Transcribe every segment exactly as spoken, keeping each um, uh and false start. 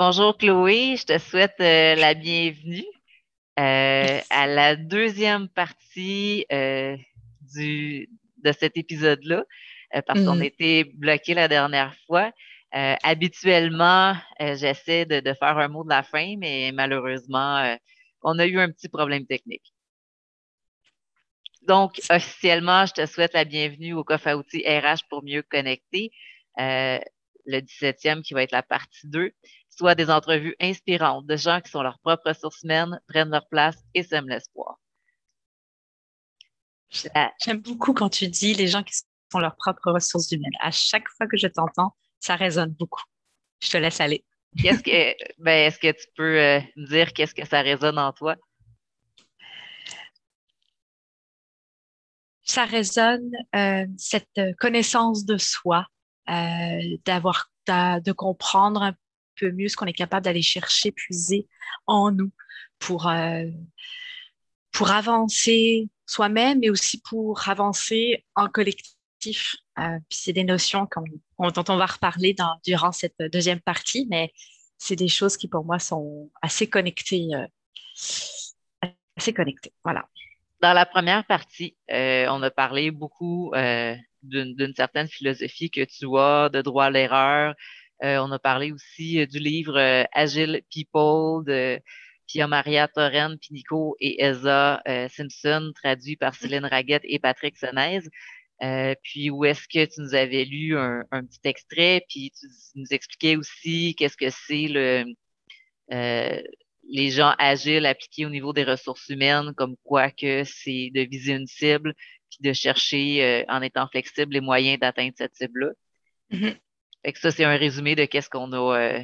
Bonjour Chloé, je te souhaite euh, la bienvenue euh, à la deuxième partie euh, du, de cet épisode-là, euh, parce mm. qu'on était bloqués la dernière fois. Euh, habituellement, euh, j'essaie de, de faire un mot de la fin, mais malheureusement, euh, on a eu un petit problème technique. Donc, officiellement, je te souhaite la bienvenue au coffre à outils R H pour mieux connecter, euh, le dix-septième qui va être la partie deux. Soit des entrevues inspirantes de gens qui sont leurs propres sources humaines, prennent leur place et sèment l'espoir. La... J'aime beaucoup quand tu dis les gens qui sont leurs propres ressources humaines. À chaque fois que je t'entends, ça résonne beaucoup. Je te laisse aller. Qu'est-ce que, ben, est-ce que tu peux euh, dire qu'est-ce que ça résonne en toi? Ça résonne euh, cette connaissance de soi, euh, d'avoir, de comprendre un peu peu mieux ce qu'on est capable d'aller chercher, puiser en nous pour, euh, pour avancer soi-même, mais aussi pour avancer en collectif. Euh, puis c'est des notions qu'on, on, dont on va reparler dans, durant cette deuxième partie, mais c'est des choses qui pour moi sont assez connectées. Euh, assez connectées, voilà. Dans la première partie, euh, on a parlé beaucoup euh, d'une, d'une certaine philosophie que tu as de droit à l'erreur. Euh, on a parlé aussi euh, du livre euh, Agile People de Pia-Maria Thorrène, Pinico et Elsa euh, Simpson, traduit par Céline Raguette et Patrick Senaise. Euh, puis où est-ce que tu nous avais lu un, un petit extrait, puis tu nous expliquais aussi qu'est-ce que c'est le euh, les gens agiles appliqués au niveau des ressources humaines, comme quoi que c'est de viser une cible, puis de chercher euh, en étant flexible les moyens d'atteindre cette cible-là. Mm-hmm. Fait que ça, c'est un résumé de qu'est-ce qu'on a euh,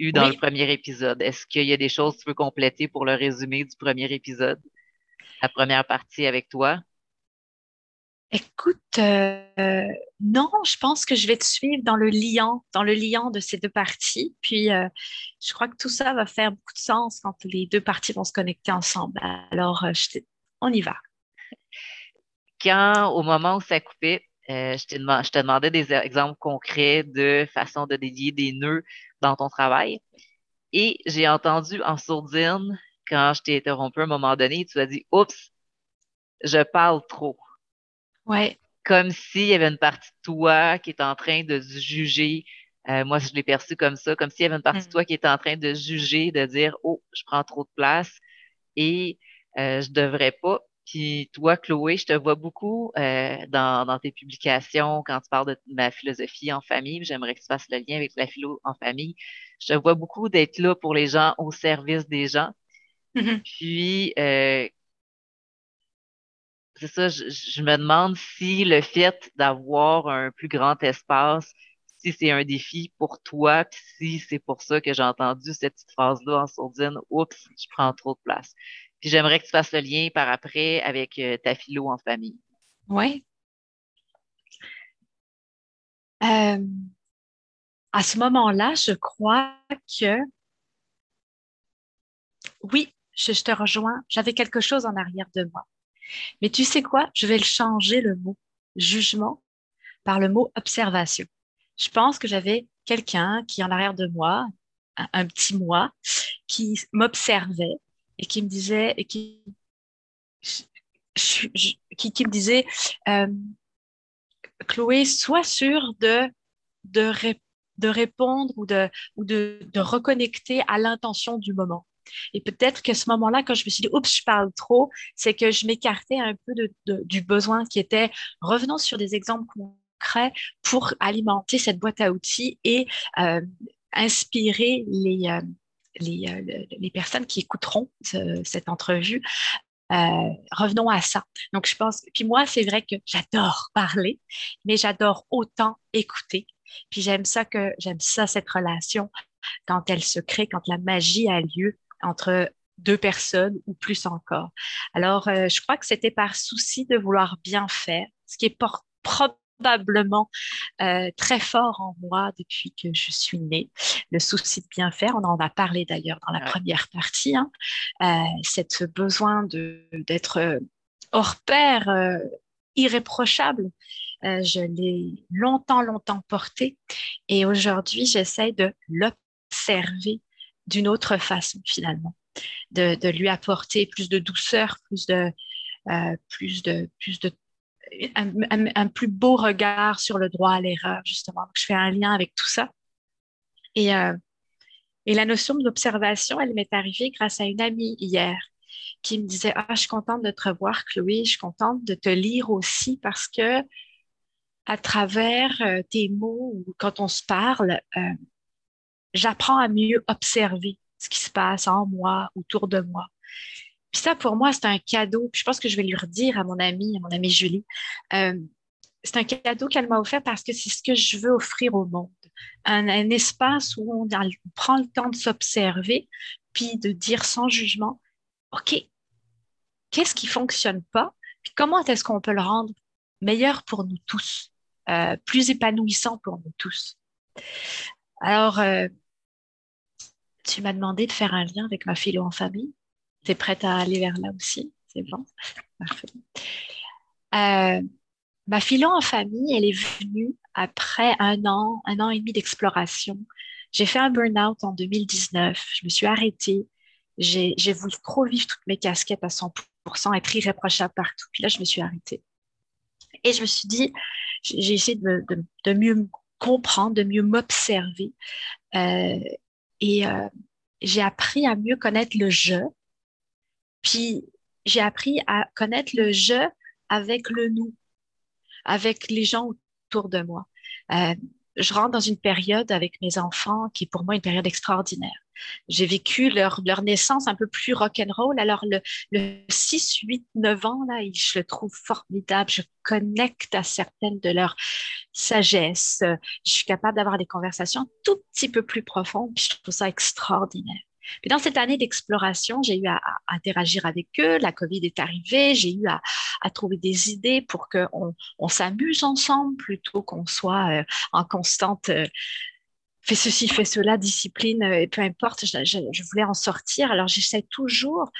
eu dans oui. le premier épisode. Est-ce qu'il y a des choses que tu veux compléter pour le résumé du premier épisode, la première partie avec toi? Écoute, euh, non, je pense que je vais te suivre dans le liant, dans le liant de ces deux parties. Puis, euh, je crois que tout ça va faire beaucoup de sens quand les deux parties vont se connecter ensemble. Alors, euh, je on y va. Quand, au moment où ça coupait, Euh, je, te demand, je te demandais des exemples concrets de façon de délier des nœuds dans ton travail. Et j'ai entendu en sourdine, quand je t'ai interrompu à un moment donné, tu as dit « Oups, je parle trop. » Ouais. Comme s'il y avait une partie de toi qui est en train de juger. Euh, moi, je l'ai perçu comme ça, comme s'il y avait une partie mmh. de toi qui est en train de juger, de dire « Oh, je prends trop de place et euh, je devrais pas. » Puis toi, Chloé, je te vois beaucoup euh, dans, dans tes publications quand tu parles de ma philosophie en famille. J'aimerais que tu fasses le lien avec la philo en famille. Je te vois beaucoup d'être là pour les gens, au service des gens. Mm-hmm. Puis, euh, c'est ça, je, je me demande si le fait d'avoir un plus grand espace, si c'est un défi pour toi, puis si c'est pour ça que j'ai entendu cette petite phrase-là en sourdine, « Oups, je prends trop de place ». Puis j'aimerais que tu fasses le lien par après avec euh, ta philo en famille. Oui. Euh, à ce moment-là, je crois que oui, je, je te rejoins. J'avais quelque chose en arrière de moi. Mais tu sais quoi? Je vais changer le mot jugement par le mot observation. Je pense que j'avais quelqu'un qui en arrière de moi, un, un petit moi, qui m'observait. Et qui me disait, et qui, je, je, qui, qui me disait, euh, Chloé, sois sûre de de, ré, de répondre ou de ou de, de reconnecter à l'intention du moment. Et peut-être que ce moment-là, quand je me suis dit, oups, je parle trop, c'est que je m'écartais un peu de, de du besoin qui était. Revenons sur des exemples concrets pour alimenter cette boîte à outils et euh, inspirer les euh, Les, euh, les personnes qui écouteront ce, cette entrevue. Euh, revenons à ça. Donc, je pense... Puis moi, c'est vrai que j'adore parler, mais j'adore autant écouter. Puis j'aime ça, que, j'aime ça cette relation, quand elle se crée, quand la magie a lieu entre deux personnes ou plus encore. Alors, euh, je crois que c'était par souci de vouloir bien faire, ce qui est por- probablement euh, très fort en moi depuis que je suis née. Le souci de bien faire, on en a parlé d'ailleurs dans la ouais. première partie, hein, euh, cette besoin de, d'être hors pair, euh, irréprochable, euh, je l'ai longtemps, longtemps porté et aujourd'hui, j'essaie de l'observer d'une autre façon finalement, de, de lui apporter plus de douceur, plus de, euh, plus de, plus de un, un, un plus beau regard sur le droit à l'erreur justement. Donc, je fais un lien avec tout ça. Et, euh, et la notion d'observation, elle m'est arrivée grâce à une amie hier qui me disait « Ah, je suis contente de te revoir, Chloé, je suis contente de te lire aussi parce que à travers euh, tes mots ou quand on se parle, euh, j'apprends à mieux observer ce qui se passe en moi, autour de moi. » Puis ça, pour moi, c'est un cadeau. Puis je pense que je vais lui redire à mon amie, à mon amie Julie, euh, c'est un cadeau qu'elle m'a offert parce que c'est ce que je veux offrir au monde. Un, un espace où on, on prend le temps de s'observer puis de dire sans jugement, OK, qu'est-ce qui ne fonctionne pas? Puis comment est-ce qu'on peut le rendre meilleur pour nous tous, euh, plus épanouissant pour nous tous? Alors, euh, tu m'as demandé de faire un lien avec ma philo en famille. Tu es prête à aller vers là aussi? C'est bon? Parfait. Euh, ma philo en famille, elle est venue après un an, un an et demi d'exploration. J'ai fait un burn-out en deux mille dix-neuf. Je me suis arrêtée. J'ai, j'ai voulu trop vivre toutes mes casquettes à cent pour cent, être irréprochable partout. Puis là, je me suis arrêtée. Et je me suis dit, j'ai essayé de, me, de, de mieux me comprendre, de mieux m'observer. Euh, et euh, j'ai appris à mieux connaître le « je ». Puis, j'ai appris à connaître le « je » avec le « nous », avec les gens autour de moi. Euh, je rentre dans une période avec mes enfants qui est pour moi une période extraordinaire. J'ai vécu leur, leur naissance un peu plus rock'n'roll. Alors, le, le six, huit, neuf ans, là, je le trouve formidable. Je connecte à certaines de leurs sagesses. Je suis capable d'avoir des conversations un tout petit peu plus profondes. Puis, je trouve ça extraordinaire. Puis, dans cette année d'exploration, j'ai eu à, à interagir avec eux. La COVID est arrivée. J'ai eu à, à trouver des idées pour qu'on on s'amuse ensemble plutôt qu'on soit euh, en constante... Euh, fais ceci, fais cela, discipline, et peu importe, je, je, je voulais en sortir. Alors, j'essaie toujours,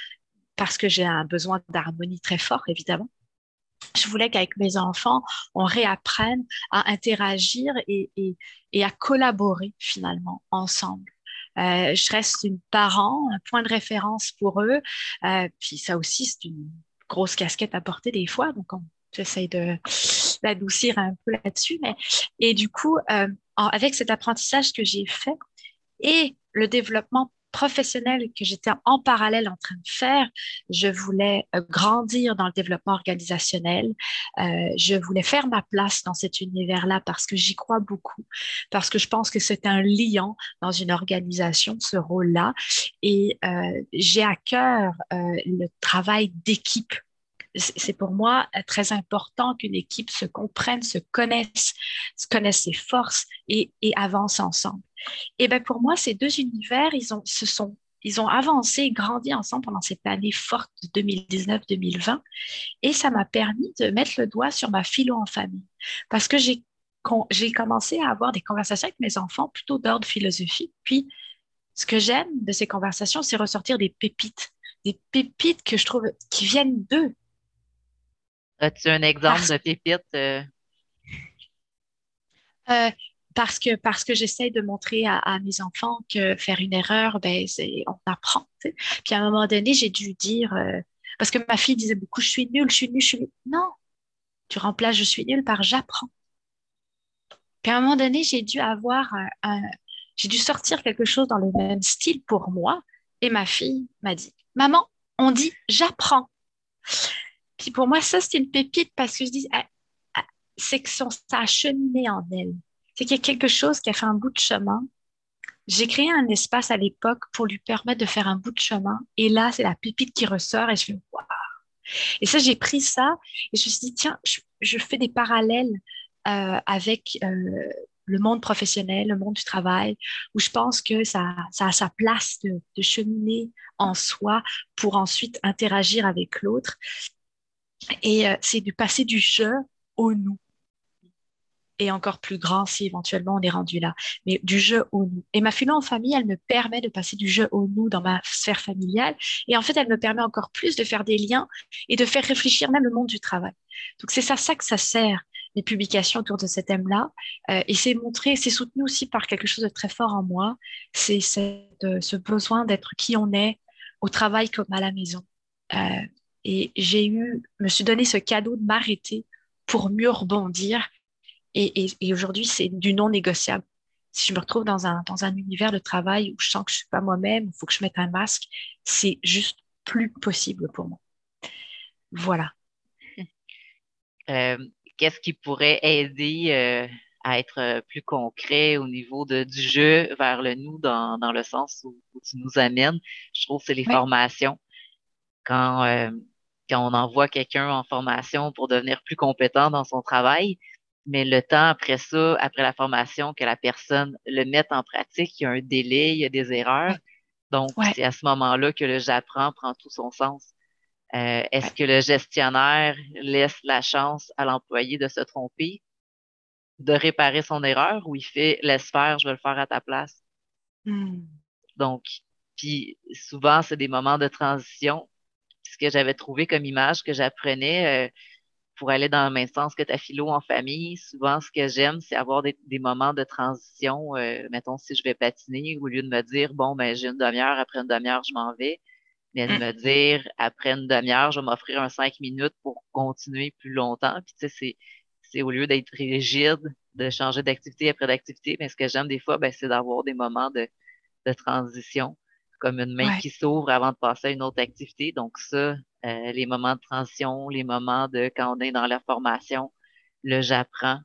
parce que j'ai un besoin d'harmonie très fort, évidemment, je voulais qu'avec mes enfants, on réapprenne à interagir et, et, et à collaborer, finalement, ensemble. Euh, je reste une parent, un point de référence pour eux, euh, puis ça aussi, c'est une grosse casquette à porter des fois, donc on, j'essaie de, d'adoucir un peu là-dessus. Mais, et du coup... Euh, avec cet apprentissage que j'ai fait et le développement professionnel que j'étais en parallèle en train de faire, je voulais grandir dans le développement organisationnel. Euh, je voulais faire ma place dans cet univers-là parce que j'y crois beaucoup, parce que je pense que c'est un liant dans une organisation, ce rôle-là. Et euh, j'ai à cœur euh, le travail d'équipe. C'est pour moi très important qu'une équipe se comprenne, se connaisse, se connaisse ses forces et, et avance ensemble. Et bien pour moi, ces deux univers, ils ont, se sont, ils ont avancé et grandi ensemble pendant cette année forte de deux mille dix-neuf deux mille vingt. Et ça m'a permis de mettre le doigt sur ma philo en famille. Parce que j'ai, con, j'ai commencé à avoir des conversations avec mes enfants plutôt d'ordre philosophique. Puis, ce que j'aime de ces conversations, c'est ressortir des pépites. Des pépites que je trouve qui viennent d'eux. As-tu un exemple parce, de pépite? Euh... Euh, parce que, parce que j'essaie de montrer à, à mes enfants que faire une erreur, ben, c'est, on apprend. T'sais. Puis à un moment donné, j'ai dû dire, euh, parce que ma fille disait beaucoup, je suis nulle, je suis nulle, je suis nulle. Non, tu remplaces je suis nulle par j'apprends. Puis à un moment donné, j'ai dû avoir, un, un, j'ai dû sortir quelque chose dans le même style pour moi. Et ma fille m'a dit, maman, on dit j'apprends. Puis pour moi, ça, c'est une pépite parce que je dis, c'est que son, ça a cheminé en elle. C'est qu'il y a quelque chose qui a fait un bout de chemin. J'ai créé un espace à l'époque pour lui permettre de faire un bout de chemin. Et là, c'est la pépite qui ressort et je fais, waouh! Et ça, j'ai pris ça et je me suis dit, tiens, je, je fais des parallèles euh, avec euh, le monde professionnel, le monde du travail, où je pense que ça, ça a sa place de, de cheminer en soi pour ensuite interagir avec l'autre. Et euh, c'est de passer du « je » au « nous ». Et encore plus grand si éventuellement on est rendu là. Mais du « je » au « nous ». Et ma philo en famille, elle me permet de passer du « je » au « nous » dans ma sphère familiale. Et en fait, elle me permet encore plus de faire des liens et de faire réfléchir même le monde du travail. Donc, c'est ça, ça que ça sert. les publications autour de ce thème-là. Euh, et c'est montré, c'est soutenu aussi par quelque chose de très fort en moi. C'est cette, ce besoin d'être qui on est au travail comme à la maison. Euh, et j'ai eu, me suis donné ce cadeau de m'arrêter pour mieux rebondir. Et, et, et aujourd'hui, c'est du non négociable. Si je me retrouve dans un, dans un univers de travail où je sens que je ne suis pas moi-même, il faut que je mette un masque, c'est juste plus possible pour moi. Voilà. Euh, qu'est-ce qui pourrait aider euh, à être plus concret au niveau de, du je vers le nous dans, dans le sens où, où tu nous amènes? Je trouve que c'est les oui. formations. Quand, euh, quand on envoie quelqu'un en formation pour devenir plus compétent dans son travail, mais le temps après ça, après la formation, que la personne le mette en pratique, il y a un délai, il y a des erreurs. Donc, ouais. c'est à ce moment-là que le « j'apprends » prend tout son sens. Euh, est-ce ouais. que le gestionnaire laisse la chance à l'employé de se tromper, de réparer son erreur, ou il fait « laisse faire, je vais le faire à ta place mm. ». Donc, puis souvent, c'est des moments de transition. Ce que j'avais trouvé comme image que j'apprenais… Euh, pour aller dans le même sens que ta philo en famille, souvent, ce que j'aime, c'est avoir des, des moments de transition. Euh, mettons, si je vais patiner, au lieu de me dire, bon, ben j'ai une demi-heure, après une demi-heure, je m'en vais. Mais de me dire, après une demi-heure, je vais m'offrir un cinq minutes pour continuer plus longtemps. Puis, tu sais, c'est, c'est au lieu d'être rigide, de changer d'activité après d'activité, mais ce que j'aime des fois, ben c'est d'avoir des moments de, de transition, comme une main ouais. qui s'ouvre avant de passer à une autre activité. Donc ça, euh, les moments de transition, les moments de quand on est dans la formation, le j'apprends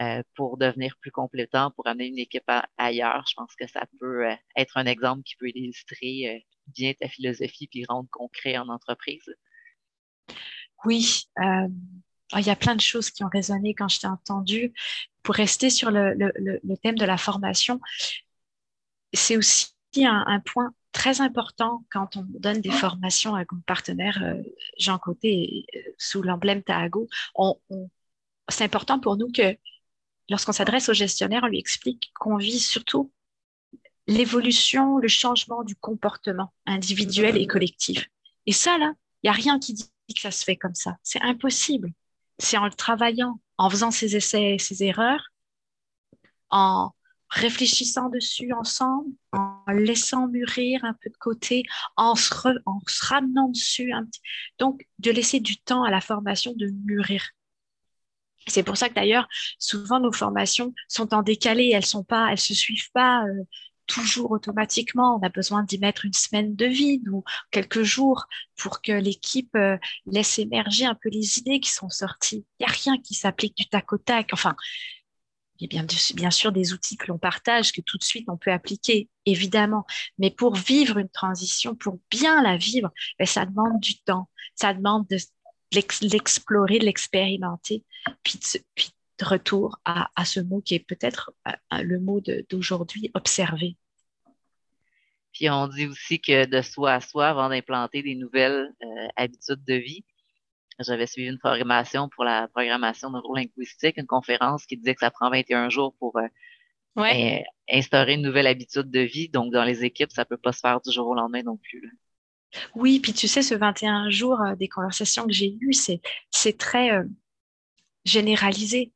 euh, pour devenir plus compétent, pour amener une équipe à, ailleurs. Je pense que ça peut euh, être un exemple qui peut illustrer euh, bien ta philosophie puis rendre concret en entreprise. Oui, euh, il y a plein de choses qui ont résonné quand je t'ai entendue. Pour rester sur le, le, le, le thème de la formation, c'est aussi un, un point très important quand on donne des formations à un partenaire, euh, Jean Côté, euh, sous l'emblème Taago. On, on, c'est important pour nous que lorsqu'on s'adresse au gestionnaire, on lui explique qu'on vise surtout l'évolution, le changement du comportement individuel et collectif. Et ça, là, il n'y a rien qui dit que ça se fait comme ça. C'est impossible. C'est en le travaillant, en faisant ses essais, ses erreurs, en réfléchissant dessus ensemble, en laissant mûrir un peu de côté, en se, re, en se ramenant dessus un petit. Donc, de laisser du temps à la formation de mûrir. C'est pour ça que d'ailleurs, souvent, nos formations sont en décalé, elles sont pas, elles se suivent pas euh, toujours automatiquement. On a besoin d'y mettre une semaine de vide ou quelques jours pour que l'équipe euh, laisse émerger un peu les idées qui sont sorties. Il n'y a rien qui s'applique du tac au tac. Enfin, il y a bien sûr des outils que l'on partage, que tout de suite on peut appliquer, évidemment. Mais pour vivre une transition, pour bien la vivre, ben, ça demande du temps, ça demande de l'ex- l'explorer, de l'expérimenter, puis de, puis de retour à, à ce mot qui est peut-être le mot de, d'aujourd'hui, observer. Puis on dit aussi que de soi à soi, avant d'implanter des nouvelles euh, habitudes de vie, j'avais suivi une formation pour la programmation neurolinguistique, une conférence qui disait que ça prend vingt et un jours pour euh, ouais. euh, instaurer une nouvelle habitude de vie. Donc, dans les équipes, ça ne peut pas se faire du jour au lendemain non plus. Là. Oui, puis tu sais, ce vingt et un jours euh, des conversations que j'ai eues, c'est, c'est très euh, généralisé.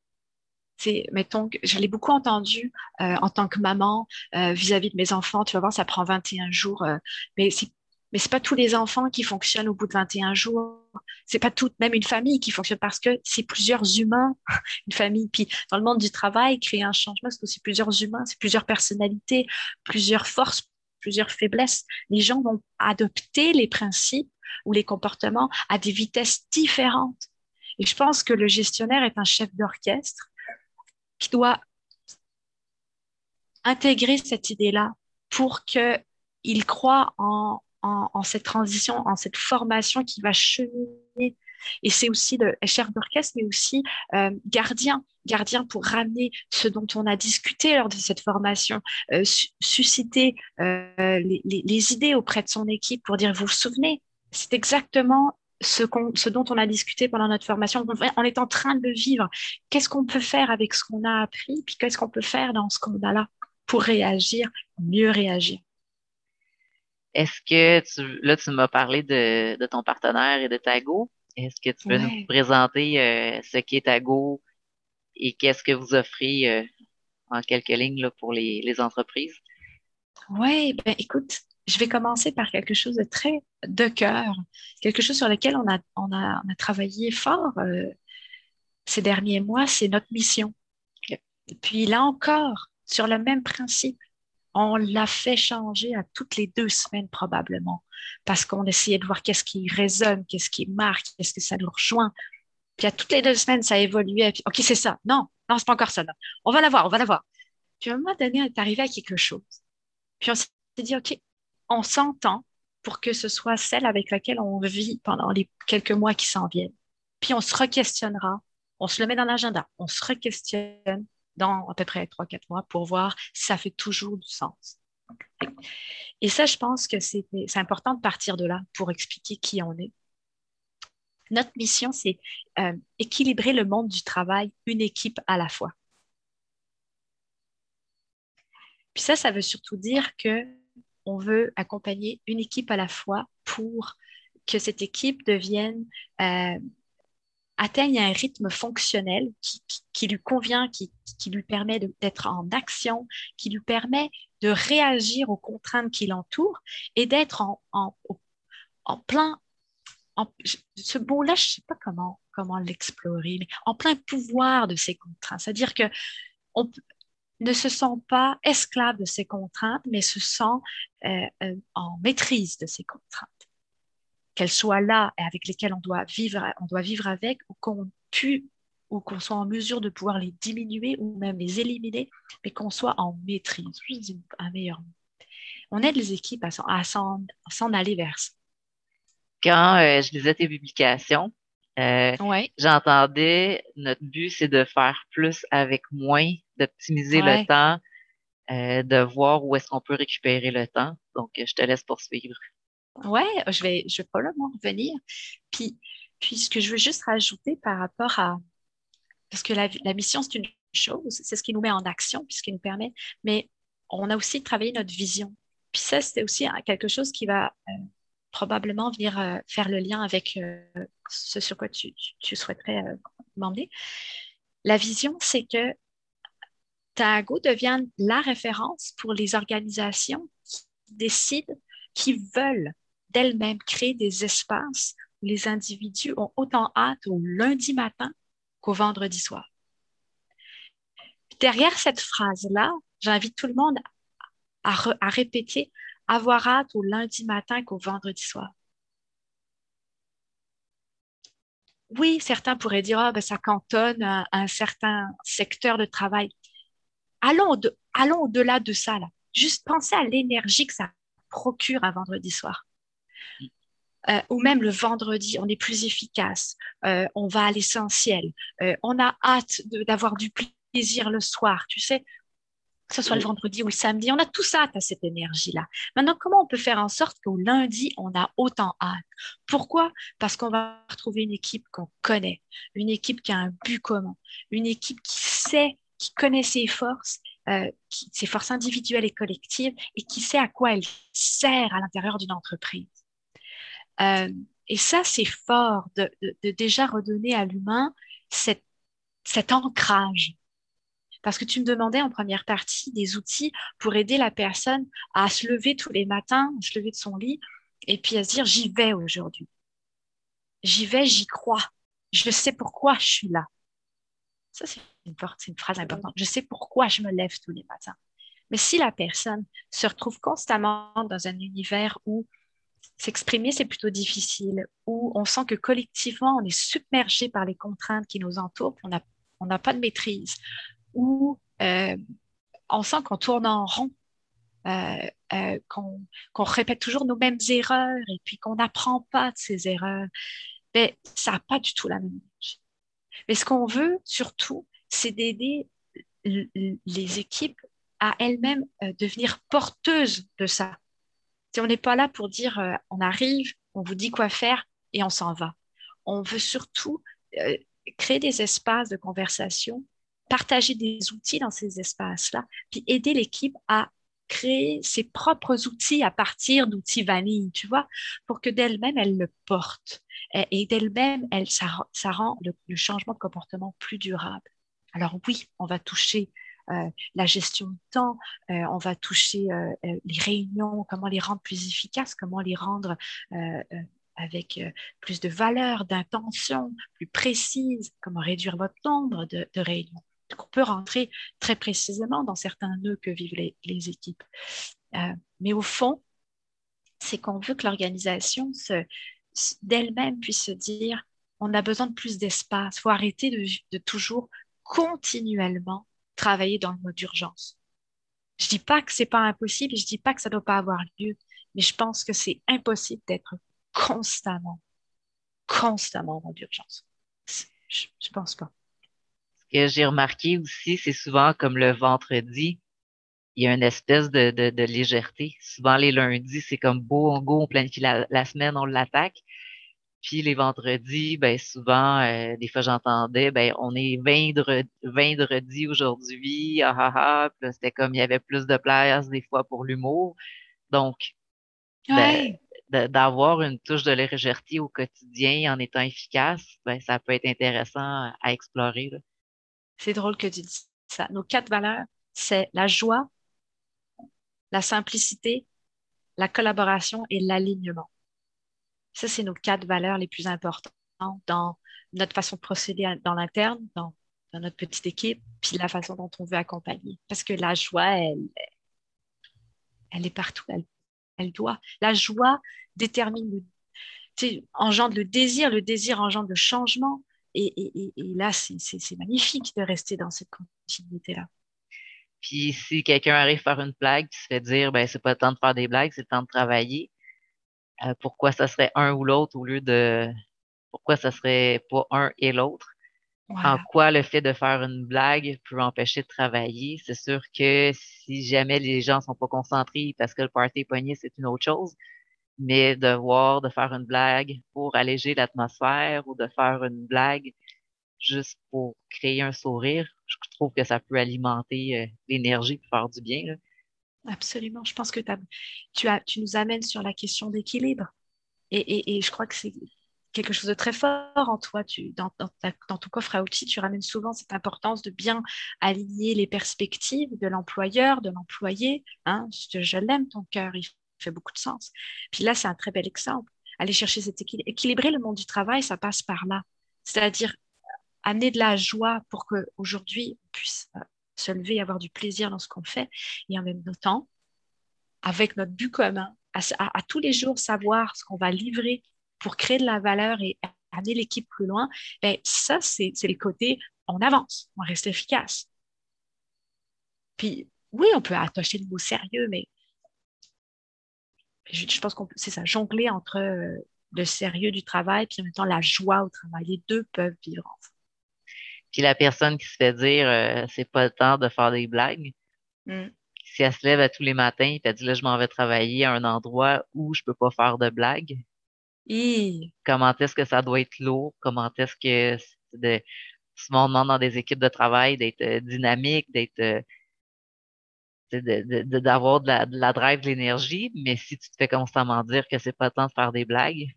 C'est, mettons, je l'ai beaucoup entendu euh, en tant que maman euh, vis-à-vis de mes enfants. Tu vas voir, ça prend vingt et un jours. Euh, mais c'est Mais ce n'est pas tous les enfants qui fonctionnent au bout de vingt et un jours. Ce n'est pas toute, même une famille qui fonctionne parce que c'est plusieurs humains, une famille. Puis dans le monde du travail, créer un changement, c'est aussi plusieurs humains, c'est plusieurs personnalités, plusieurs forces, plusieurs faiblesses. Les gens vont adopter les principes ou les comportements à des vitesses différentes. Et je pense que le gestionnaire est un chef d'orchestre qui doit intégrer cette idée-là pour qu'il croie en En, en cette transition, en cette formation qui va cheminer. Et c'est aussi le chef d'orchestre, mais aussi euh, gardien, gardien pour ramener ce dont on a discuté lors de cette formation, euh, su- susciter euh, les, les, les idées auprès de son équipe pour dire, vous vous souvenez, c'est exactement ce, qu'on, ce dont on a discuté pendant notre formation, on est en train de le vivre. Qu'est-ce qu'on peut faire avec ce qu'on a appris, puis qu'est-ce qu'on peut faire dans ce qu'on a là pour réagir, mieux réagir. Est-ce que, tu, là, tu m'as parlé de, de ton partenaire et de Taago. Est-ce que tu peux ouais. nous présenter euh, ce qu'est Taago, et qu'est-ce que vous offrez euh, en quelques lignes là, pour les, les entreprises? Oui, bien écoute, je vais commencer par quelque chose de très de cœur, quelque chose sur lequel on a, on a, on a travaillé fort euh, ces derniers mois, c'est notre mission. Okay. Et puis là encore, sur le même principe, on l'a fait changer à toutes les deux semaines probablement, parce qu'on essayait de voir qu'est-ce qui résonne, qu'est-ce qui marque, qu'est-ce que ça nous rejoint. Puis à toutes les deux semaines, ça évoluait. Puis, OK, c'est ça. Non, non, c'est pas encore ça. Non. On va la voir, on va la voir. Puis à un moment donné, on est arrivé à quelque chose. Puis on s'est dit, OK, on s'entend pour que ce soit celle avec laquelle on vit pendant les quelques mois qui s'en viennent. Puis on se re-questionnera, on se le met dans l'agenda, on se re-questionne dans à peu près trois quatre mois pour voir si ça fait toujours du sens. Et ça, je pense que c'est, c'est important de partir de là pour expliquer qui on est. Notre mission, c'est euh, équilibrer le monde du travail, une équipe à la fois. Puis ça, ça veut surtout dire que on veut accompagner une équipe à la fois pour que cette équipe devienne, euh, atteigne un rythme fonctionnel qui, qui, qui lui convient, qui, qui lui permet de, d'être en action, qui lui permet de réagir aux contraintes qui l'entourent et d'être en, en, en plein, en, ce mot-là, je ne sais pas comment, comment l'explorer, mais en plein pouvoir de ces contraintes. C'est-à-dire que on ne se sent pas esclave de ces contraintes, mais se sent euh, euh, en maîtrise de ces contraintes, qu'elles soient là et avec lesquelles on doit vivre, on doit vivre avec, ou qu'on pue, ou qu'on soit en mesure de pouvoir les diminuer ou même les éliminer, mais qu'on soit en maîtrise. Je dis un meilleur mot. On aide les équipes à s'en, à s'en, à s'en aller vers ça. Quand euh, je lisais tes publications, euh, ouais. j'entendais notre but, c'est de faire plus avec moins, d'optimiser ouais. le temps, euh, de voir où est-ce qu'on peut récupérer le temps. Donc, je te laisse poursuivre. Oui, je vais, je vais probablement revenir. Puis, puis, ce que je veux juste rajouter par rapport à… Parce que la, la mission, c'est une chose, c'est ce qui nous met en action, puis ce qui nous permet. Mais on a aussi travaillé notre vision. Puis ça, c'était aussi quelque chose qui va euh, probablement venir euh, faire le lien avec euh, ce sur quoi tu, tu, tu souhaiterais euh, m'emmener. La vision, c'est que Taago devient la référence pour les organisations qui décident, qui veulent d'elles-mêmes créer des espaces où les individus ont autant hâte au lundi matin qu'au vendredi soir. Derrière cette phrase-là, j'invite tout le monde à, re- à répéter « avoir hâte au lundi matin qu'au vendredi soir ». Oui, certains pourraient dire oh, « ben, ça cantonne un, un certain secteur de travail ». Allons, de, allons au-delà de ça, là. Juste pensez à l'énergie que ça procure un vendredi soir. Euh, ou même le vendredi, on est plus efficace, euh, on va à l'essentiel, euh, on a hâte de, d'avoir du plaisir le soir, tu sais, que ce soit le vendredi ou le samedi, on a tous hâte à cette énergie-là. Maintenant, comment on peut faire en sorte qu'au lundi, on a autant hâte? Pourquoi? Parce qu'on va retrouver une équipe qu'on connaît, une équipe qui a un but commun, une équipe qui sait, qui connaît ses forces, euh, qui, ses forces individuelles et collectives, et qui sait à quoi elle sert à l'intérieur d'une entreprise. Euh, et ça, c'est fort de, de, de déjà redonner à l'humain cette, cet ancrage. Parce que tu me demandais en première partie des outils pour aider la personne à se lever tous les matins, à se lever de son lit, et puis à se dire « j'y vais aujourd'hui, j'y vais, j'y crois, je sais pourquoi je suis là ». Ça, c'est une, c'est une phrase importante. Je sais pourquoi je me lève tous les matins. Mais si la personne se retrouve constamment dans un univers où s'exprimer, c'est plutôt difficile, où on sent que collectivement, on est submergé par les contraintes qui nous entourent, on n'a on n'a pas de maîtrise, où euh, on sent qu'on tourne en rond, euh, euh, qu'on, qu'on répète toujours nos mêmes erreurs et puis qu'on n'apprend pas de ces erreurs, mais ça n'a pas du tout la même image. Mais ce qu'on veut, surtout, c'est d'aider l- l- les équipes à elles-mêmes euh, devenir porteuses de ça. Si on n'est pas là pour dire euh, on arrive, on vous dit quoi faire et on s'en va. On veut surtout euh, créer des espaces de conversation, partager des outils dans ces espaces-là, puis aider l'équipe à créer ses propres outils à partir d'outils vanille, tu vois, pour que d'elle-même, elle le porte. Et d'elle-même, elle, ça, ça rend le, le changement de comportement plus durable. Alors oui, on va toucher euh, la gestion du temps, euh, on va toucher euh, les réunions, comment les rendre plus efficaces, comment les rendre euh, avec euh, plus de valeur, d'intention, plus précise, comment réduire votre nombre de, de réunions. Donc, on peut rentrer très précisément dans certains nœuds que vivent les, les équipes. Euh, mais au fond, c'est qu'on veut que l'organisation d'elle-même puisse se dire on a besoin de plus d'espace, il faut arrêter de, de toujours continuellement travailler dans le mode d'urgence. Je ne dis pas que ce n'est pas impossible, je ne dis pas que ça ne doit pas avoir lieu, mais je pense que c'est impossible d'être constamment, constamment en mode d'urgence. Je ne pense pas. Ce que j'ai remarqué aussi, c'est souvent comme le vendredi, il y a une espèce de, de, de légèreté. Souvent, les lundis, c'est comme beau, on go, on planifie la, la semaine, on l'attaque. Puis les vendredis, ben souvent, euh, des fois, j'entendais, ben on est vendredi aujourd'hui, ah ah ah. Puis c'était comme, il y avait plus de place des fois pour l'humour. Donc, ouais. d'avoir une touche de légèreté au quotidien en étant efficace, ben ça peut être intéressant à explorer. C'est drôle que tu dises ça. Nos quatre valeurs, c'est la joie, la simplicité, la collaboration et l'alignement. Ça, c'est nos quatre valeurs les plus importantes dans notre façon de procéder dans l'interne, dans, dans notre petite équipe, puis la façon dont on veut accompagner. Parce que la joie, elle, elle est partout, elle, elle doit. La joie détermine, le, tu sais, engendre le désir, le désir engendre le changement. Et, et, et là, c'est, c'est, c'est magnifique de rester dans cette continuité-là. Puis si quelqu'un arrive à faire une blague qui se fait dire ben c'est pas le temps de faire des blagues, c'est le temps de travailler, euh, pourquoi ça serait un ou l'autre au lieu de pourquoi ça serait pas un et l'autre? Voilà. En quoi le fait de faire une blague peut empêcher de travailler? C'est sûr que si jamais les gens sont pas concentrés parce que le party pogné, c'est une autre chose, mais de voir, de faire une blague pour alléger l'atmosphère ou de faire une blague juste pour créer un sourire, je trouve que ça peut alimenter euh, l'énergie pour faire du bien. Là. Absolument. Je pense que tu, as, tu nous amènes sur la question d'équilibre. Et, et, et je crois que c'est quelque chose de très fort en toi. Tu, dans, dans, ta, dans ton coffre à outils, tu ramènes souvent cette importance de bien aligner les perspectives de l'employeur, de l'employé. Hein, je je l'aime, ton cœur, il fait beaucoup de sens. Puis là, c'est un très bel exemple. Aller chercher cet équilibre. Équilibrer le monde du travail, ça passe par là. C'est-à-dire amener de la joie pour qu'aujourd'hui, on puisse se lever, avoir du plaisir dans ce qu'on fait. Et en même temps, avec notre but commun, à, à, à tous les jours savoir ce qu'on va livrer pour créer de la valeur et amener l'équipe plus loin, ben, ça, c'est, c'est le côté, on avance, on reste efficace. Puis, oui, on peut attacher le mot sérieux, mais je, je pense qu'on peut, c'est ça, jongler entre euh, le sérieux du travail et en même temps la joie au travail. Les deux peuvent vivre ensemble. Puis la personne qui se fait dire euh, c'est pas le temps de faire des blagues, mm. si elle se lève à tous les matins et elle dit là, je m'en vais travailler à un endroit où je peux pas faire de blagues, mm. comment est-ce que ça doit être lourd? Comment est-ce que de, souvent on demande dans des équipes de travail d'être euh, dynamique, d'être euh, de, de, de, d'avoir de la, de la drive, de l'énergie, mais si tu te fais constamment dire que c'est pas le temps de faire des blagues,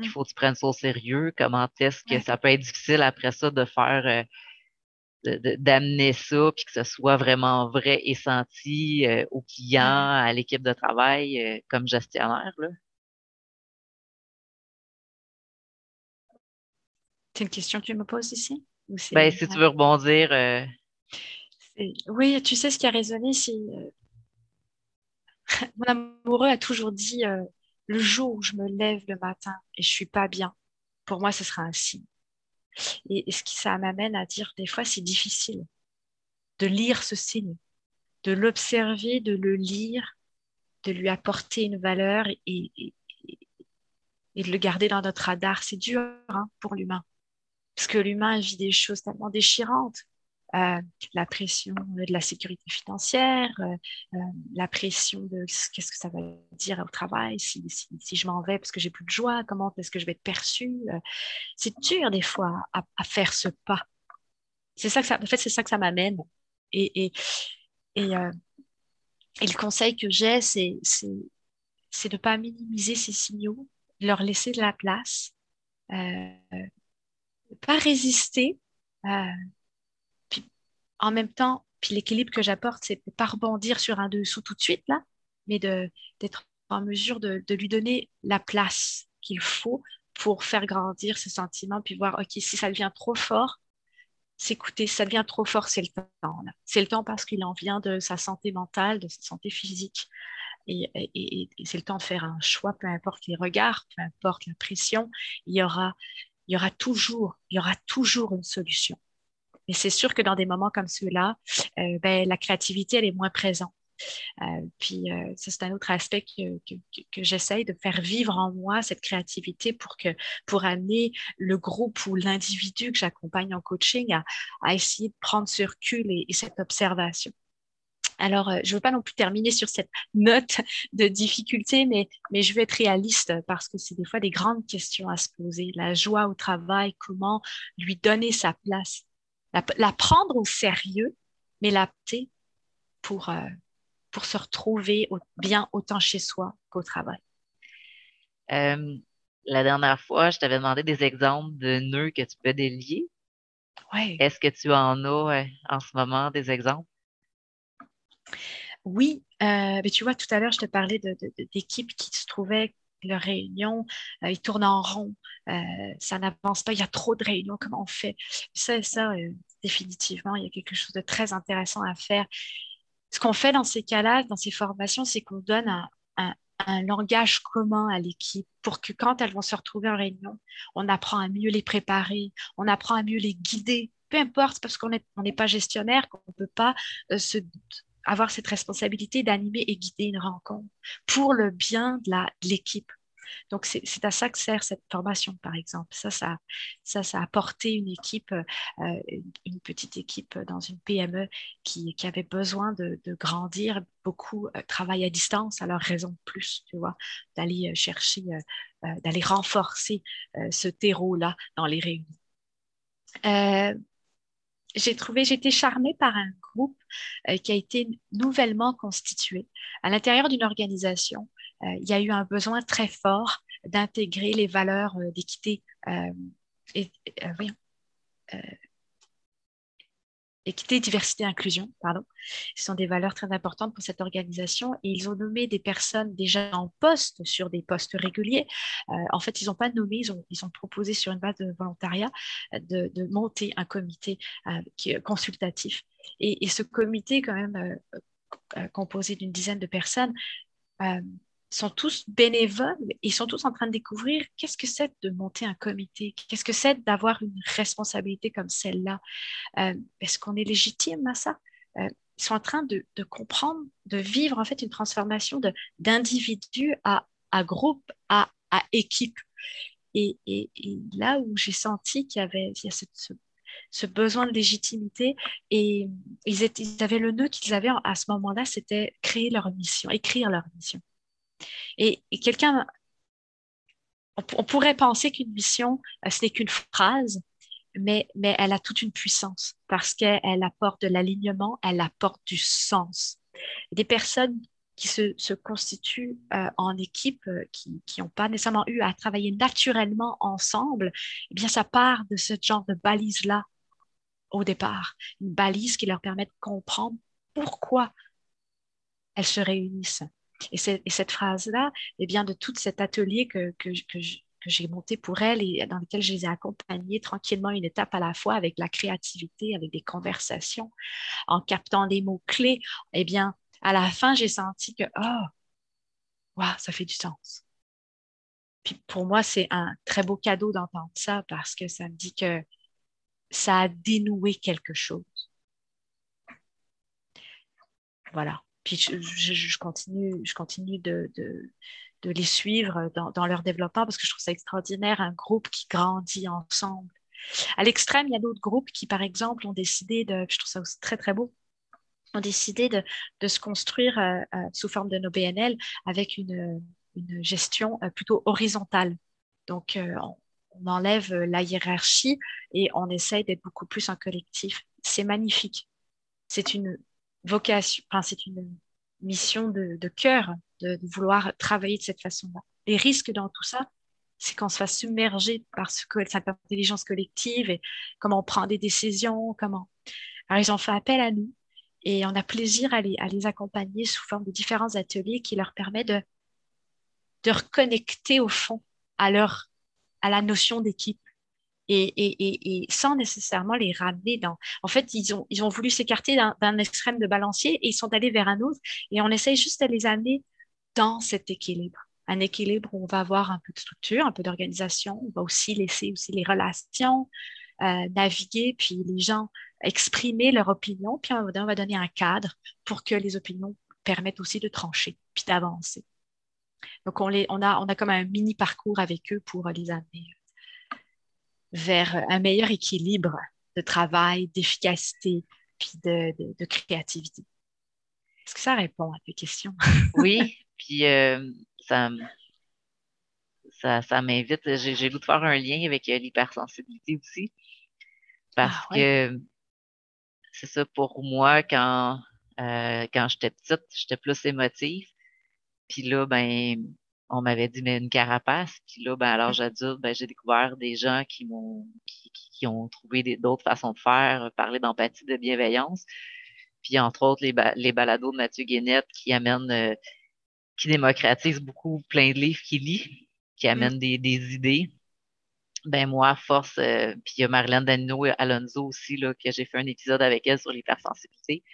il faut que tu prennes ça au sérieux. Comment est-ce que ouais. ça peut être difficile après ça de faire, de, de, d'amener ça, puis que ce soit vraiment vrai et senti euh, aux clients, ouais. à l'équipe de travail, euh, comme gestionnaire, là? C'est une question que tu me poses ici? Ou c'est... Ben, si ouais. tu veux rebondir. Euh... C'est... Oui, tu sais ce qui a résonné, c'est. Euh... Mon amoureux a toujours dit. Euh... Le jour où je me lève le matin et je ne suis pas bien, pour moi, ce sera un signe. Et, et ce qui ça m'amène à dire, des fois, c'est difficile de lire ce signe, de l'observer, de le lire, de lui apporter une valeur et, et, et de le garder dans notre radar. C'est dur hein, pour l'humain, parce que l'humain vit des choses tellement déchirantes. Euh, la pression de la sécurité financière, euh, euh, la pression de qu'est-ce que ça va dire au travail si, si, si je m'en vais parce que j'ai plus de joie, comment est-ce que je vais être perçue. Euh, c'est dur des fois à, à faire ce pas. C'est ça que ça, en fait, c'est ça que ça m'amène. Et, et, et, euh, et le conseil que j'ai, c'est, c'est, c'est de ne pas minimiser ces signaux, de leur laisser de la place, euh, de ne pas résister. Euh, Puis, en même temps, puis l'équilibre que j'apporte, c'est de ne pas rebondir sur un dessous tout de suite, là, mais de, d'être en mesure de, de lui donner la place qu'il faut pour faire grandir ce sentiment, puis voir, OK, si ça devient trop fort, s'écouter, si ça devient trop fort, c'est le temps. Là. C'est le temps parce qu'il en vient de sa santé mentale, de sa santé physique. Et, et, et c'est le temps de faire un choix, peu importe les regards, peu importe la pression, il y aura, il y aura toujours, il y aura toujours une solution. Mais c'est sûr que dans des moments comme ceux-là, euh, ben, la créativité, elle est moins présente. Euh, puis euh, ça, c'est un autre aspect que, que, que j'essaye de faire vivre en moi, cette créativité pour, que, pour amener le groupe ou l'individu que j'accompagne en coaching à, à essayer de prendre ce recul et, et cette observation. Alors, euh, je ne veux pas non plus terminer sur cette note de difficulté, mais, mais je veux être réaliste parce que c'est des fois des grandes questions à se poser. La joie au travail, comment lui donner sa place, la, la prendre au sérieux, mais l'apter pour... Euh, pour se retrouver bien autant chez soi qu'au travail. Euh, la dernière fois, je t'avais demandé des exemples de nœuds que tu peux délier. Ouais. Est-ce que tu en as en ce moment des exemples? Oui. Euh, mais tu vois, tout à l'heure, je te parlais de, de, de, d'équipes qui se trouvaient leur réunion, euh, ils tournent en rond, euh, ça n'avance pas, il y a trop de réunions, comment on fait? Ça, ça euh, définitivement, il y a quelque chose de très intéressant à faire. Ce qu'on fait dans ces cas-là, dans ces formations, c'est qu'on donne un, un, un langage commun à l'équipe pour que quand elles vont se retrouver en réunion, on apprend à mieux les préparer, on apprend à mieux les guider. Peu importe, parce qu'on n'est pas gestionnaire, qu'on ne peut pas euh, se, avoir cette responsabilité d'animer et guider une rencontre pour le bien de, la, de l'équipe. Donc, c'est, c'est à ça que sert cette formation, par exemple. Ça, ça, ça, ça a apporté une équipe, euh, une petite équipe dans une P M E qui, qui avait besoin de, de grandir. Beaucoup euh, travaillent à distance, alors raison de plus, tu vois, d'aller chercher, euh, euh, d'aller renforcer euh, ce terreau-là dans les réunions. Euh, J'ai trouvé, j'ai été charmée par un groupe euh, qui a été nouvellement constitué. À l'intérieur d'une organisation, euh, il y a eu un besoin très fort d'intégrer les valeurs euh, d'équité, euh, et, euh, oui, euh, équité, diversité, inclusion, pardon. Ce sont des valeurs très importantes pour cette organisation et ils ont nommé des personnes déjà en poste sur des postes réguliers. Euh, en fait, ils n'ont pas nommé, ils ont, ils ont proposé sur une base de volontariat de, de monter un comité euh, qui, consultatif. Et, et ce comité, quand même euh, composé d'une dizaine de personnes, euh, sont tous bénévoles et sont tous en train de découvrir qu'est-ce que c'est de monter un comité, qu'est-ce que c'est d'avoir une responsabilité comme celle-là. Euh, est-ce qu'on est légitime à ça? Euh, ils sont en train de, de comprendre, de vivre en fait une transformation de, d'individu à, à groupe, à, à équipe. Et, et, et là où j'ai senti qu'il y avait il y a ce, ce, ce besoin de légitimité et ils, étaient, ils avaient le nœud qu'ils avaient à ce moment-là, c'était créer leur mission, écrire leur mission. Et, et quelqu'un, on, on pourrait penser qu'une mission, ce n'est qu'une phrase, mais, mais elle a toute une puissance parce qu'elle elle apporte de l'alignement, elle apporte du sens. Des personnes qui se, se constituent euh, en équipe, euh, qui n'ont pas nécessairement eu à travailler naturellement ensemble, eh bien, ça part de ce genre de balise-là au départ. Une balise qui leur permet de comprendre pourquoi elles se réunissent. Et, c'est, et cette phrase-là, eh bien, de tout cet atelier que, que, que, je, que j'ai monté pour elle et dans lequel je les ai accompagnées tranquillement, une étape à la fois, avec la créativité, avec des conversations, en captant les mots-clés, eh bien, à la fin, j'ai senti que, oh, wow, ça fait du sens. Puis pour moi, c'est un très beau cadeau d'entendre ça parce que ça me dit que ça a dénoué quelque chose. Voilà. Puis je, je, je continue, je continue de, de, de les suivre dans, dans leur développement parce que je trouve ça extraordinaire, un groupe qui grandit ensemble. À l'extrême, il y a d'autres groupes qui, par exemple, ont décidé de, je trouve ça aussi très, très beau, ont décidé de, de se construire euh, euh, sous forme d'un O B N L avec une, une gestion euh, plutôt horizontale. Donc, euh, on, on enlève la hiérarchie et on essaye d'être beaucoup plus en collectif. C'est magnifique. C'est une... vocation, enfin, c'est une mission de, de cœur de, de vouloir travailler de cette façon-là. Les risques dans tout ça, c'est qu'on se fasse submerger par cette intelligence collective et comment on prend des décisions, comment. Alors, ils en font appel à nous et on a plaisir à les, à les accompagner sous forme de différents ateliers qui leur permettent de, de reconnecter au fond à, leur, à la notion d'équipe et, et, et, et sans nécessairement les ramener dans… En fait, ils ont, ils ont voulu s'écarter d'un, d'un extrême de balancier et ils sont allés vers un autre et on essaye juste de les amener dans cet équilibre. Un équilibre où on va avoir un peu de structure, un peu d'organisation, on va aussi laisser aussi les relations euh, naviguer, puis les gens exprimer leur opinion, puis on va donner un cadre pour que les opinions permettent aussi de trancher, puis d'avancer. Donc, on, les, on, a, on a comme un mini-parcours avec eux pour les amener vers un meilleur équilibre de travail, d'efficacité, puis de, de, de créativité. Est-ce que ça répond à tes questions? Oui, puis... Euh... Ça, ça, ça m'invite, j'ai, j'ai goût de faire un lien avec l'hypersensibilité aussi, parce ah, ouais. que c'est ça pour moi, quand, euh, quand j'étais petite, j'étais plus émotive, puis là, ben, on m'avait dit, mais une carapace, puis là, ben, à l'âge adulte, ben, j'ai découvert des gens qui m'ont, qui, qui ont trouvé des, d'autres façons de faire, parler d'empathie, de bienveillance, puis entre autres, les, ba- les balados de Mathieu Guénette qui amènent... Euh, qui démocratise beaucoup plein de livres qu'il lit, qui amène mmh. des, des idées. Ben moi, à force, euh, puis il y a Marlène Danino et Alonso aussi, là, que j'ai fait un épisode avec elle sur l'hypersensibilité.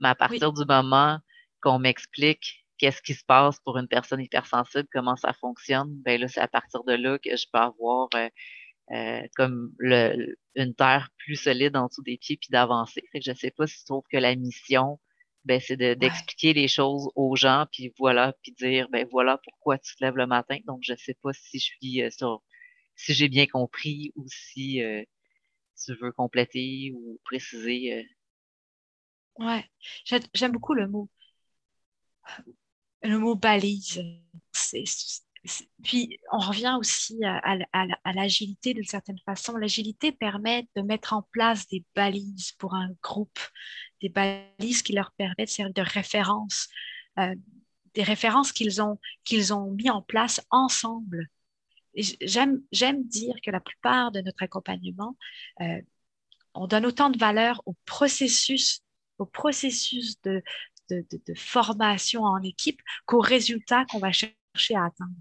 Mais à partir oui. du moment qu'on m'explique qu'est-ce qui se passe pour une personne hypersensible, comment ça fonctionne, ben là, c'est à partir de là que je peux avoir euh, euh, comme le, une terre plus solide en dessous des pieds puis d'avancer. Fait que je ne sais pas si tu trouves que la mission... Ben, c'est de, d'expliquer ouais. les choses aux gens, puis voilà, puis dire, ben voilà pourquoi tu te lèves le matin. Donc, je ne sais pas si je suis euh, sur, si j'ai bien compris ou si euh, tu veux compléter ou préciser. Euh... Ouais, j'aime, j'aime beaucoup le mot, le mot balise. C'est, c'est, c'est... Puis, on revient aussi à, à, à, à l'agilité d'une certaine façon. L'agilité permet de mettre en place des balises pour un groupe. Des balises qui leur permettent de servir de référence, euh, des références qu'ils ont, qu'ils ont mis en place ensemble. Et j'aime, j'aime dire que la plupart de notre accompagnement, euh, on donne autant de valeur au processus, au processus de, de, de, de formation en équipe qu'aux résultats qu'on va chercher à atteindre.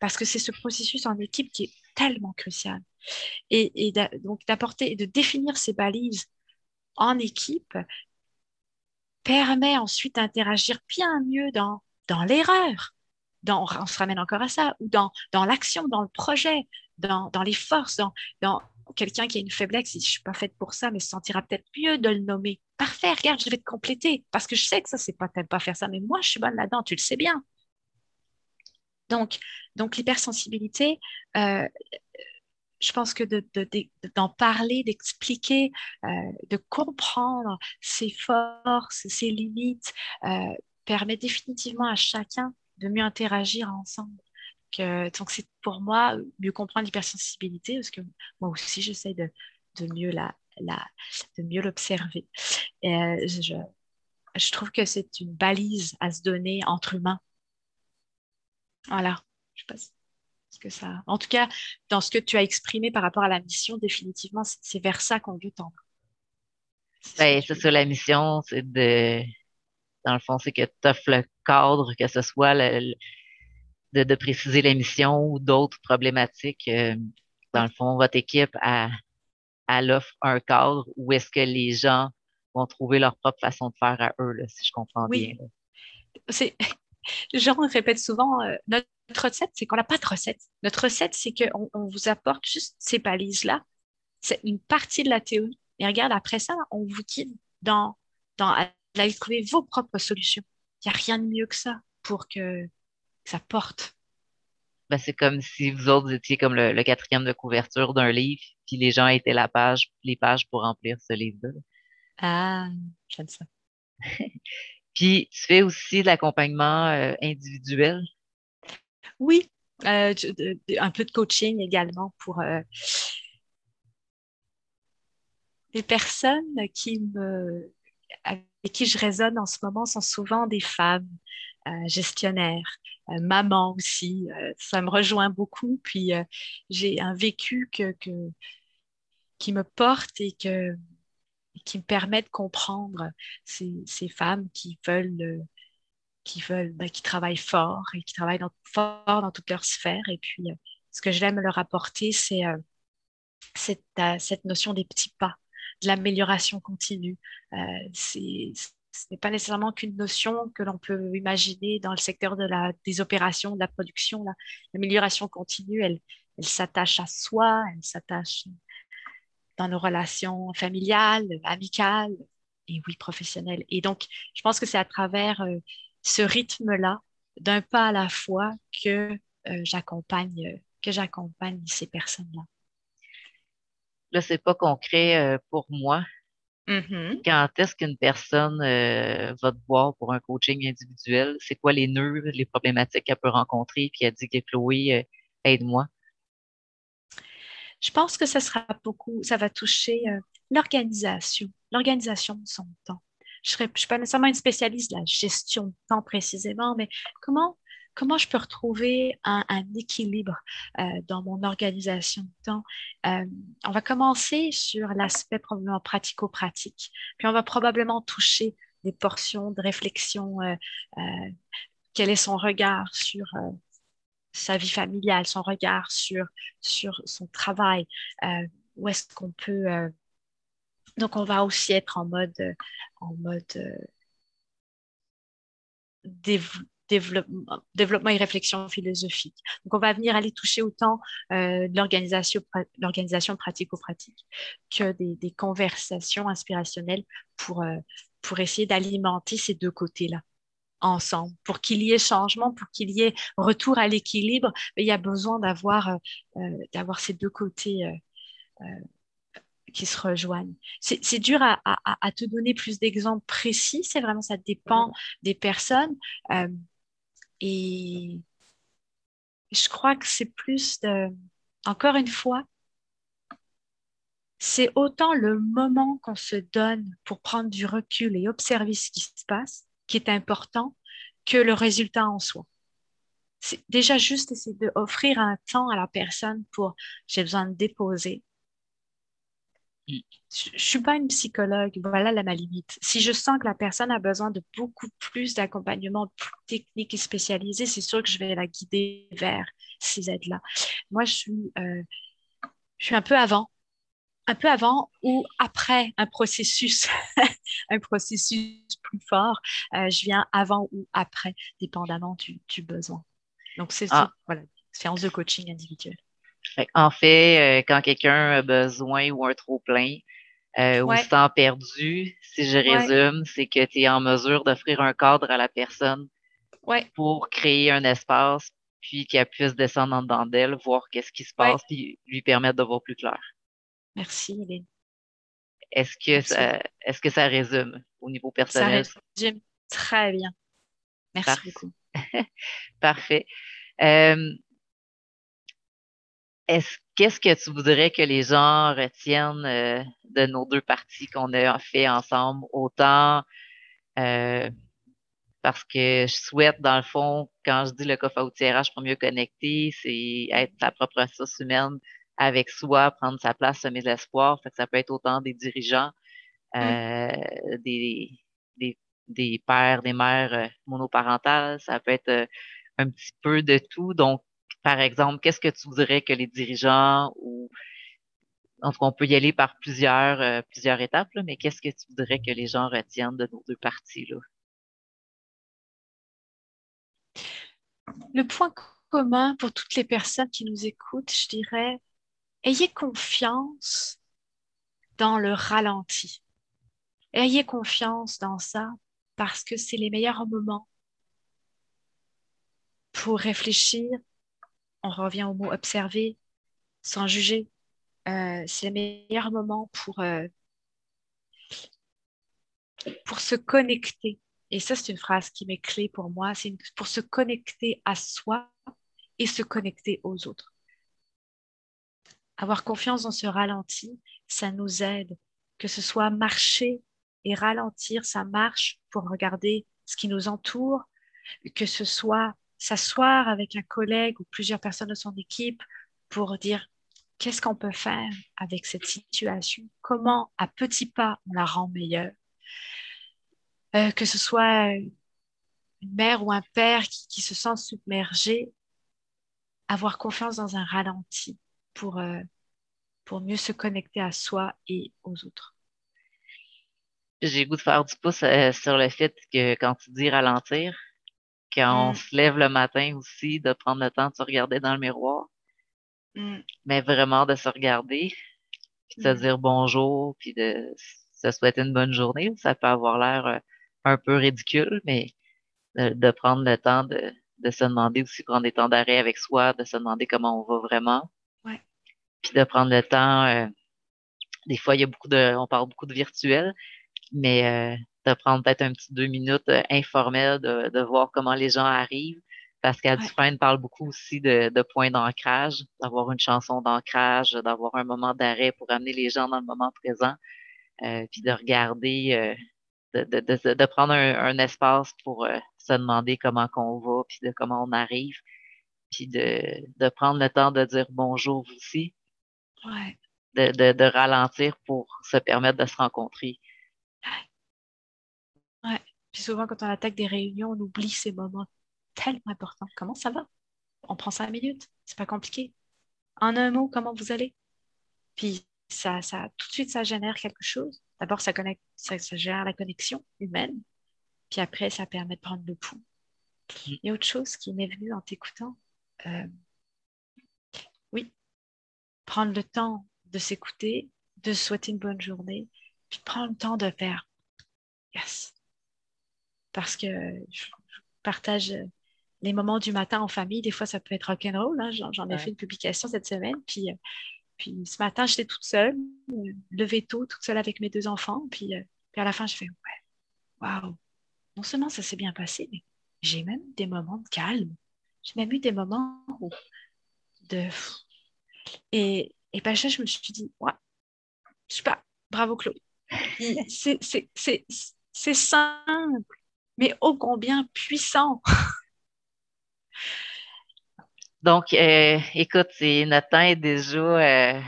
Parce que c'est ce processus en équipe qui est tellement crucial. Et, et d'a, donc d'apporter et de définir ces balises en équipe permet ensuite d'interagir bien mieux dans, dans l'erreur, dans, on se ramène encore à ça, ou dans, dans l'action, dans le projet, dans, dans les forces, dans, dans quelqu'un qui a une faiblesse, il dit, je ne suis pas faite pour ça, mais se sentira peut-être mieux de le nommer. Parfait, regarde, je vais te compléter, parce que je sais que ça, c'est pas, t'aimes pas faire ça, mais moi, je suis bonne là-dedans, tu le sais bien. Donc, donc l'hypersensibilité, euh, je pense que de, de, de, d'en parler, d'expliquer, euh, de comprendre ses forces, ses limites, euh, permet définitivement à chacun de mieux interagir ensemble. Donc, euh, donc c'est pour moi, mieux comprendre l'hypersensibilité, parce que moi aussi, j'essaie de, de, mieux, la, la, de mieux l'observer. Et, euh, je, je trouve que c'est une balise à se donner entre humains. Voilà, je passe. Que ça... En tout cas, dans ce que tu as exprimé par rapport à la mission, définitivement, c'est, c'est vers ça qu'on veut tendre. C'est ben, ça, ça, la mission, c'est de... Dans le fond, c'est que tu offres le cadre, que ce soit le, de, de préciser la mission ou d'autres problématiques. Dans le fond, votre équipe, elle, elle offre un cadre où est-ce que les gens vont trouver leur propre façon de faire à eux, là, si je comprends oui. bien. Là. C'est... Jean répète souvent, euh, notre recette, c'est qu'on n'a pas de recette. Notre recette, c'est qu'on on vous apporte juste ces balises-là. C'est une partie de la théorie. Et regarde, après ça, on vous guide dans, dans, à aller trouver vos propres solutions. Il n'y a rien de mieux que ça pour que, que ça porte. Ben, c'est comme si vous autres étiez comme le, le quatrième de couverture d'un livre, puis les gens étaient la page, les pages pour remplir ce livre-là. Ah, j'aime ça. Puis, tu fais aussi de l'accompagnement euh, individuel? Oui, euh, un peu de coaching également pour euh, les personnes qui me, avec qui je résonne en ce moment sont souvent des femmes euh, gestionnaires, euh, mamans aussi. Euh, ça me rejoint beaucoup. Puis, euh, j'ai un vécu que, que, qui me porte et que qui me permet de comprendre ces, ces femmes qui veulent, qui veulent, ben, qui travaillent fort et qui travaillent dans, fort dans toutes leurs sphères. Et puis, ce que j'aime leur apporter, c'est euh, cette, uh, cette notion des petits pas, de l'amélioration continue. Euh, c'est, ce n'est pas nécessairement qu'une notion que l'on peut imaginer dans le secteur de la, des opérations, de la production. Là. L'amélioration continue, elle, elle s'attache à soi, elle s'attache dans nos relations familiales, amicales et oui, professionnelles. Et donc, je pense que c'est à travers euh, ce rythme-là, d'un pas à la fois, que euh, j'accompagne, euh, que j'accompagne ces personnes-là. Là, c'est pas concret euh, pour moi. Mm-hmm. Quand est-ce qu'une personne euh, va te voir pour un coaching individuel? C'est quoi les nœuds, les problématiques qu'elle peut rencontrer? Puis elle dit que Chloé, euh, aide-moi. Je pense que ça sera beaucoup, ça va toucher euh, l'organisation, l'organisation de son temps. Je ne suis pas nécessairement une spécialiste de la gestion de temps précisément, mais comment, comment je peux retrouver un, un équilibre euh, dans mon organisation de temps? Euh, on va commencer sur l'aspect probablement pratico-pratique, puis on va probablement toucher des portions de réflexion, euh, euh, quel est son regard sur... Euh, sa vie familiale, son regard sur, sur son travail, euh, où est-ce qu'on peut... Euh... Donc, on va aussi être en mode, en mode euh, dév- développement, développement et réflexion philosophique. Donc, on va venir aller toucher autant euh, de l'organisation, l'organisation pratico-pratique que des, des conversations inspirationnelles pour, euh, pour essayer d'alimenter ces deux côtés-là. Ensemble, pour qu'il y ait changement, pour qu'il y ait retour à l'équilibre, il y a besoin d'avoir, euh, d'avoir ces deux côtés euh, euh, qui se rejoignent. C'est, c'est dur à, à, à te donner plus d'exemples précis, c'est vraiment, ça dépend des personnes euh, et je crois que c'est plus, de, encore une fois, c'est autant le moment qu'on se donne pour prendre du recul et observer ce qui se passe qui est important que le résultat en soi. C'est déjà juste essayer d'offrir un temps à la personne pour « j'ai besoin de déposer ». Je ne suis pas une psychologue, voilà là ma limite. Si je sens que la personne a besoin de beaucoup plus d'accompagnement plus technique et spécialisé, c'est sûr que je vais la guider vers ces aides-là. Moi, je suis, euh, je suis un peu avant. un peu avant ou après un processus, un processus plus fort, euh, je viens avant ou après, dépendamment du, du besoin. Donc, c'est ah. ça, voilà, séance de coaching individuelle. En fait, euh, quand quelqu'un a besoin ou un trop-plein euh, ouais. ou se sent perdu, si je résume, ouais. c'est que tu es en mesure d'offrir un cadre à la personne ouais. pour créer un espace, puis qu'elle puisse descendre en dedans d'elle, voir qu'est-ce qui se passe, ouais. puis lui permettre de voir plus clair. Merci, Hélène. Est-ce que, Merci. Ça, est-ce que ça résume au niveau personnel? Ça résume très bien. Merci Parfait. beaucoup. Parfait. Euh, est-ce, qu'est-ce que tu voudrais que les gens retiennent euh, de nos deux parties qu'on a fait ensemble? Autant euh, parce que je souhaite, dans le fond, quand je dis le coffre à outils R H pour mieux connecter, c'est être sa propre ressource humaine, avec soi, prendre sa place, semer l'espoir. Fait que ça peut être autant des dirigeants, euh, mm. des, des, des pères, des mères euh, monoparentales. Ça peut être euh, un petit peu de tout. Donc, par exemple, qu'est-ce que tu dirais que les dirigeants ou en tout cas, on peut y aller par plusieurs, euh, plusieurs étapes, là, mais qu'est-ce que tu dirais que les gens retiennent de nos deux parties là? Le point commun pour toutes les personnes qui nous écoutent, je dirais. Ayez confiance dans le ralenti. Ayez confiance dans ça parce que c'est les meilleurs moments pour réfléchir. On revient au mot observer, sans juger. Euh, c'est les meilleurs moments pour, euh, pour se connecter. Et ça, c'est une phrase qui m'est clé pour moi. C'est une, pour se connecter à soi et se connecter aux autres. Avoir confiance dans ce ralenti, ça nous aide, que ce soit marcher et ralentir sa marche pour regarder ce qui nous entoure, que ce soit s'asseoir avec un collègue ou plusieurs personnes de son équipe pour dire qu'est-ce qu'on peut faire avec cette situation? Comment, à petits pas, on la rend meilleure? Euh, que ce soit une mère ou un père qui, qui se sent submergé, avoir confiance dans un ralenti pour, euh, pour mieux se connecter à soi et aux autres. J'ai le goût de faire du pouce euh, sur le fait que quand tu dis ralentir, quand mm. on se lève le matin aussi, de prendre le temps de se regarder dans le miroir, mm. mais vraiment de se regarder, puis de mm. se dire bonjour, puis de se souhaiter une bonne journée. Ça peut avoir l'air euh, un peu ridicule, mais de, de prendre le temps de, de se demander aussi, prendre des temps d'arrêt avec soi, de se demander comment on va vraiment. Ouais. Puis de prendre le temps, euh, des fois, il y a beaucoup de, on parle beaucoup de virtuel, mais euh, de prendre peut-être un petit deux minutes euh, informel, de, de voir comment les gens arrivent, parce qu'à ouais. Dufresne parle beaucoup aussi de, de points d'ancrage, d'avoir une chanson d'ancrage, d'avoir un moment d'arrêt pour amener les gens dans le moment présent, euh, puis de regarder, euh, de, de, de, de prendre un, un espace pour euh, se demander comment qu'on va, puis de comment on arrive, puis de, de prendre le temps de dire bonjour aussi, ouais. de, de, de ralentir pour se permettre de se rencontrer. Ouais. Puis souvent quand on attaque des réunions, on oublie ces moments tellement importants. Comment ça va? On prend cinq minutes, c'est pas compliqué. En un mot, comment vous allez? Puis ça, ça, tout de suite, ça génère quelque chose. D'abord, ça connecte, ça, ça génère la connexion humaine. Puis après, ça permet de prendre le pouls. Il y a autre chose qui m'est venue en t'écoutant. Euh, oui, prendre le temps de s'écouter, de souhaiter une bonne journée, puis prendre le temps de faire yes. Parce que je partage les moments du matin en famille. Des fois, ça peut être rock'n'roll. Hein. J'en, j'en ai ouais. fait une publication cette semaine. Puis, puis ce matin, j'étais toute seule, levée tôt, toute seule avec mes deux enfants. Puis, puis à la fin, je fais ouais, waouh. Non seulement ça s'est bien passé, mais j'ai même eu des moments de calme. J'ai même eu des moments où de. Et, et ben, je, je me suis dit ouais, je sais pas, bravo Chloé. C'est, c'est, c'est, c'est simple, mais ô combien puissant. Donc, euh, écoute, c'est, notre temps est déjà... Euh,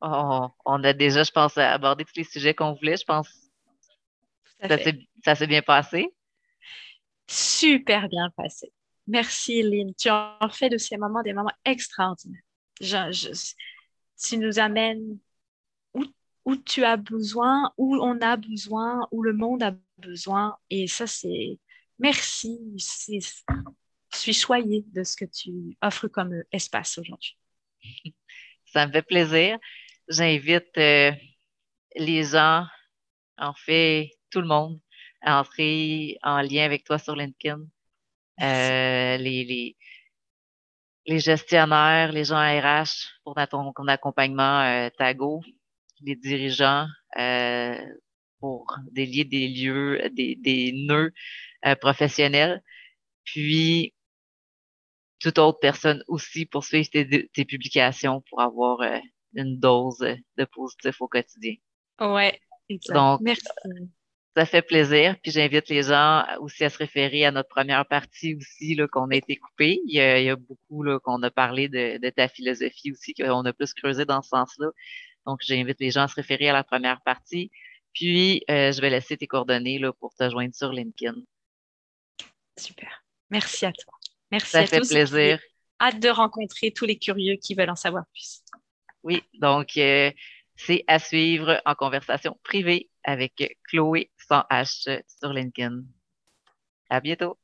on, on a déjà, je pense, abordé tous les sujets qu'on voulait, je pense. Tout à ça, fait. S'est, ça s'est bien passé? Super bien passé. Merci, Lynn. Tu en fais de ces moments des moments extraordinaires. Je, je, tu nous amènes... où tu as besoin, où on a besoin, où le monde a besoin. Et ça, c'est... Merci. C'est... Je suis choyée de ce que tu offres comme espace aujourd'hui. Ça me fait plaisir. J'invite euh, les gens, en fait, tout le monde, à entrer en lien avec toi sur LinkedIn. Euh, les, les, les gestionnaires, les gens R H pour ton, ton accompagnement euh, Taago. Les dirigeants euh, pour délier des lieux, des, des nœuds euh, professionnels, puis toute autre personne aussi pour suivre tes, tes publications pour avoir euh, une dose de positif au quotidien. Ouais, exactement. Donc, merci. Ça fait plaisir, puis j'invite les gens aussi à se référer à notre première partie aussi, là, qu'on a été coupé. Il y a, il y a beaucoup là, qu'on a parlé de, de ta philosophie aussi, qu'on a plus creusé dans ce sens-là. Donc, j'invite les gens à se référer à la première partie. Puis, euh, je vais laisser tes coordonnées là, pour te joindre sur LinkedIn. Super. Merci à toi. Merci à tous. Ça fait plaisir. Hâte de rencontrer tous les curieux qui veulent en savoir plus. Oui, donc, euh, c'est à suivre en conversation privée avec Chloé sans H sur LinkedIn. À bientôt.